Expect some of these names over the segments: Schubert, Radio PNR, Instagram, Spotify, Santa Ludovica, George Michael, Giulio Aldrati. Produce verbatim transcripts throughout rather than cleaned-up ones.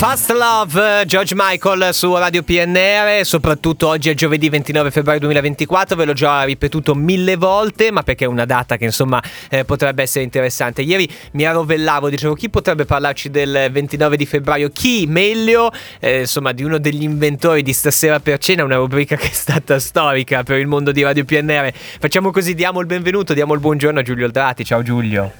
Fast Love, George Michael su Radio P N R. Soprattutto oggi è giovedì ventinove febbraio duemilaventiquattro. Ve l'ho già ripetuto mille volte, ma perché è una data che insomma eh, potrebbe essere interessante. Ieri mi arrovellavo, dicevo chi potrebbe parlarci del ventinove di febbraio? Chi meglio? Eh, insomma, di uno degli inventori di Stasera per Cena, una rubrica che è stata storica per il mondo di Radio P N R. Facciamo così, diamo il benvenuto, diamo il buongiorno a Giulio Aldrati. Ciao Giulio.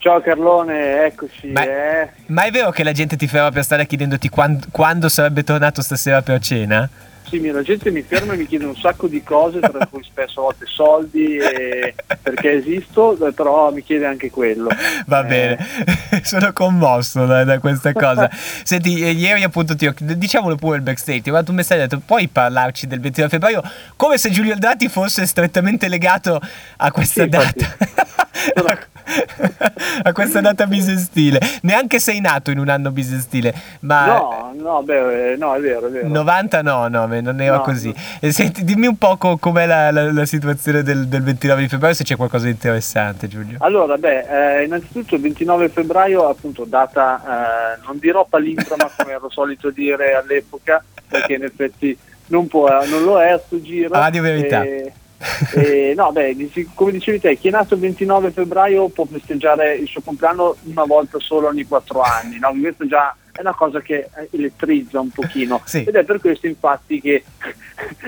Ciao Carlone, eccoci. Ma, eh. ma è vero che la gente ti ferma per stare chiedendoti quando, quando sarebbe tornato Stasera per Cena? Sì, la gente mi ferma e mi chiede un sacco di cose, tra cui spesso a volte soldi e perché esisto, però mi chiede anche quello. Va eh. bene, sono commosso da, da questa cosa. Senti, ieri appunto ti ho, diciamolo pure il backstage, ti ho mandato un messaggio e ho detto puoi parlarci del ventinove febbraio come se Giulio Aldrati fosse strettamente legato a questa sì, data. A questa data bisestile, neanche sei nato in un anno bisestile, ma no, no, beh, no, è vero, è vero. novanta, no, no, non era no, così. No. Senti, dimmi un po' com'è la, la, la situazione del, del ventinove di febbraio, se c'è qualcosa di interessante, Giulio. Allora, beh, eh, innanzitutto il ventinove febbraio, appunto, data eh, non dirò palintroma come ero solito dire all'epoca, perché in effetti non può, non lo è a sto giro. Ah, di verità. E... eh, no beh, come dicevi te, chi è nato il ventinove febbraio può festeggiare il suo compleanno una volta solo ogni quattro anni, no? Questo già è una cosa che elettrizza un pochino, sì. Ed è per questo infatti che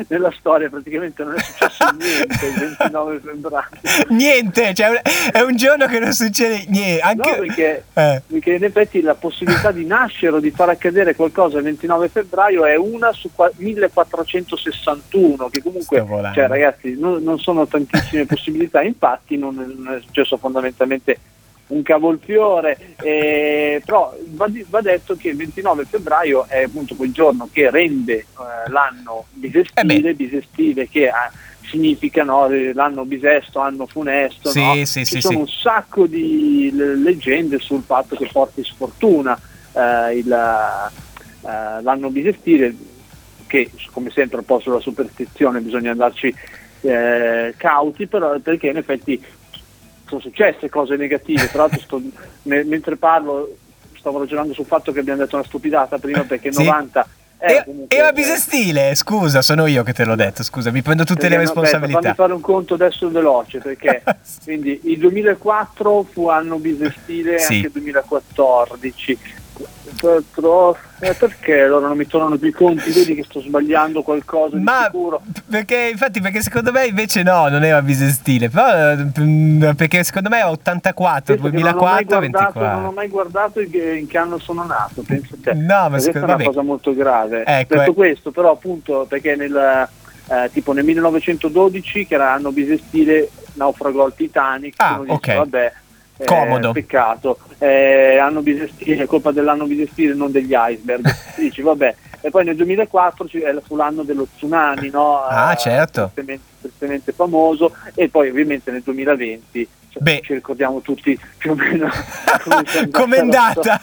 nella storia praticamente non è successo niente il ventinove febbraio, niente, cioè è un giorno che non succede niente, anche... no, perché, eh. perché in effetti la possibilità di nascere o di far accadere qualcosa il ventinove febbraio è una su millequattrocentosessantuno, che comunque, cioè ragazzi, non, non sono tantissime possibilità, infatti non, non è successo fondamentalmente un cavolfiore, eh, però va, di, va detto che il ventinove febbraio è appunto quel giorno che rende eh, l'anno bisestile, eh bisestile che ah, significa, no, l'anno bisesto, anno funesto, sì, no? sì, Ci sì, sono sì. un sacco di leggende sul fatto che porti sfortuna eh, il, eh, l'anno bisestile, che come sempre un po' sulla superstizione bisogna andarci eh, cauti, però, perché in effetti sono successe cose negative, tra l'altro sto, me, mentre parlo stavo ragionando sul fatto che abbiamo detto una stupidata prima, perché sì. novanta è e, comunque, era bisestile, scusa, sono io che te l'ho detto, scusa, mi prendo tutte le no, responsabilità. Aspetta, fammi fare un conto adesso veloce, perché quindi il duemilaquattro fu anno bisestile, sì. Anche il duemilaquattordici, però, eh, perché allora non mi tornano più i conti, vedi che sto sbagliando qualcosa di ma sicuro. Perché infatti, perché secondo me invece no, non era bisestile, però perché secondo me era ottantaquattro, penso duemilaquattro, non ventiquattro. Non ho mai guardato in che anno sono nato, penso te. No, ma questa è una me... cosa molto grave. Ecco, detto eh. questo, però appunto perché nel eh, tipo nel millenovecentododici, che era anno bisestile, naufragò il Titanic, ah, uno dice, okay. vabbè. Comodo. Eh, peccato, eh, anno bisestile, colpa dell'anno bisestile, non degli iceberg. Dici vabbè. E poi nel duemilaquattro fu l'anno dello tsunami, no? Ah, certo. Tristemente, tristemente famoso. E poi ovviamente nel duemilaventi, cioè, beh, ci ricordiamo tutti più o meno come è andata.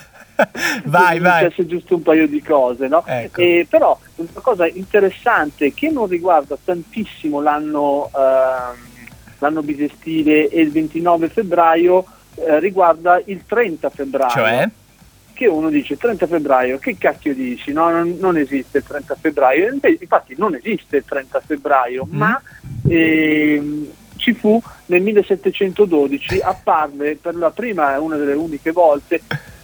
Vai, vai. C'è giusto un paio di cose, no? Ecco. Eh, però una cosa interessante che non riguarda tantissimo l'anno, eh, l'anno bisestile e il ventinove febbraio. Eh, riguarda il trenta febbraio, cioè? Che uno dice trenta febbraio, che cacchio dici? No, non, non esiste il trenta febbraio, infatti non esiste il trenta febbraio, mm. ma ehm, ci fu nel millesettecentododici, apparve per la prima, una delle uniche volte,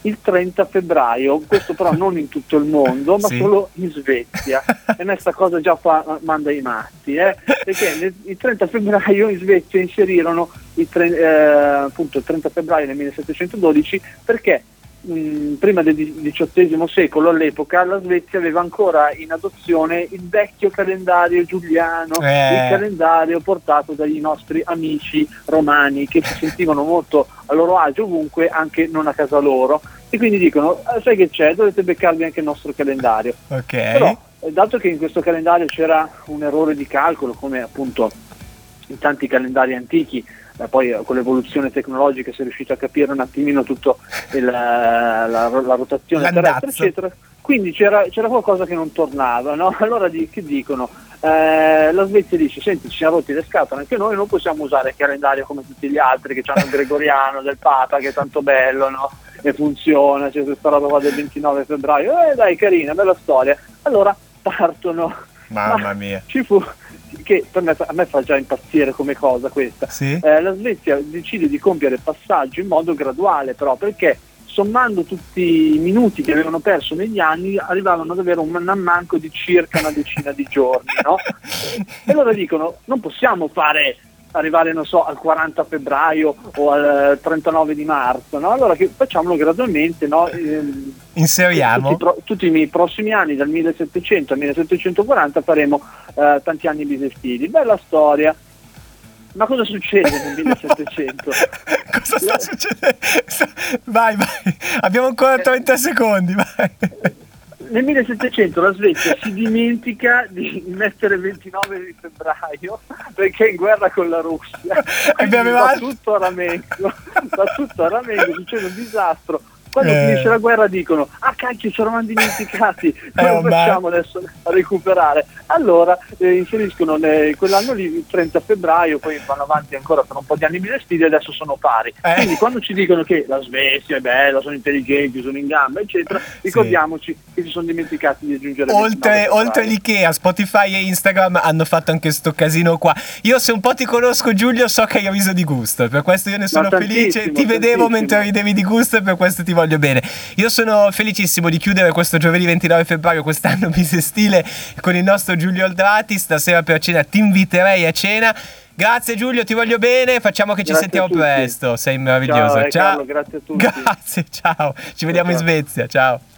il trenta febbraio, questo però non in tutto il mondo, ma sì. solo in Svezia. E questa cosa già fa, manda i matti, eh? Perché nel, il trenta febbraio in Svezia inserirono il, tre, eh, appunto, il trenta febbraio nel millesettecentododici, perché mh, prima del diciottesimo secolo, all'epoca, la Svezia aveva ancora in adozione il vecchio calendario giuliano, eh. il calendario portato dagli nostri amici romani, che si sentivano molto a loro agio ovunque, anche non a casa loro. E quindi dicono, sai che c'è, dovete beccarvi anche il nostro calendario. Okay. Però, dato che in questo calendario c'era un errore di calcolo, come appunto in tanti calendari antichi, eh, poi con l'evoluzione tecnologica si è riuscito a capire un attimino tutto il, la, la, la rotazione terrestre, eccetera. Quindi c'era, c'era qualcosa che non tornava, no? Allora di, che dicono? eh, la Svezia dice: senti, ci siamo rotti le scatole, anche noi non possiamo usare il calendario come tutti gli altri, che hanno il gregoriano del Papa, che è tanto bello, no? E funziona, c'è questa roba qua del ventinove febbraio, eh dai, carina, bella storia. Allora partono, mamma Ma mia, ci fu, che per me, a me fa già impazzire come cosa questa, sì? eh, la Svezia decide di compiere il passaggio in modo graduale, però, perché sommando tutti i minuti che avevano perso negli anni arrivavano ad avere un ammanco di circa una decina di giorni, no? E allora dicono: non possiamo fare arrivare, non so, al quaranta febbraio o al trentanove di marzo, no? Allora che facciamolo gradualmente, no? Ehm, Inseriamo. Tutti, pro, tutti i miei prossimi anni, dal millesettecento al millesettecentoquaranta, faremo eh, tanti anni bisestili. Bella storia. Ma cosa succede nel millesettecento? No. Cosa sta succedendo? Vai, vai. Abbiamo ancora trenta secondi, vai. Nel millesettecento la Svezia si dimentica di mettere il ventinove di febbraio perché è in guerra con la Russia. Quindi va tutto a ramengo, va tutto a ramengo, succede un disastro. Quando eh. finisce la guerra dicono: ah cacchio, ci eravamo dimenticati, come facciamo adesso a recuperare? Allora eh, inseriscono nel, quell'anno lì il trenta febbraio, poi vanno avanti ancora per un po' di anni bisestili e adesso sono pari. Eh. Quindi quando ci dicono che la Svezia è bella, sono intelligenti, sono in gamba, eccetera, ricordiamoci sì. che si sono dimenticati di aggiungere oltre, oltre l'Ikea, Spotify e Instagram hanno fatto anche sto casino qua. Io, se un po' ti conosco, Giulio, so che hai avviso di gusto, per questo io ne sono felice. Ti tantissimo. Vedevo mentre ridevi di gusto e per questo ti voglio voglio bene. Io sono felicissimo di chiudere questo giovedì ventinove febbraio, quest'anno bisestile, con il nostro Giulio Aldrati. Stasera per cena ti inviterei a cena. Grazie Giulio, ti voglio bene, facciamo che grazie, ci sentiamo presto, sei meraviglioso. Ciao, ciao. Carlo, grazie a tutti. Grazie, ciao. Ci vediamo ciao. in Svezia, ciao.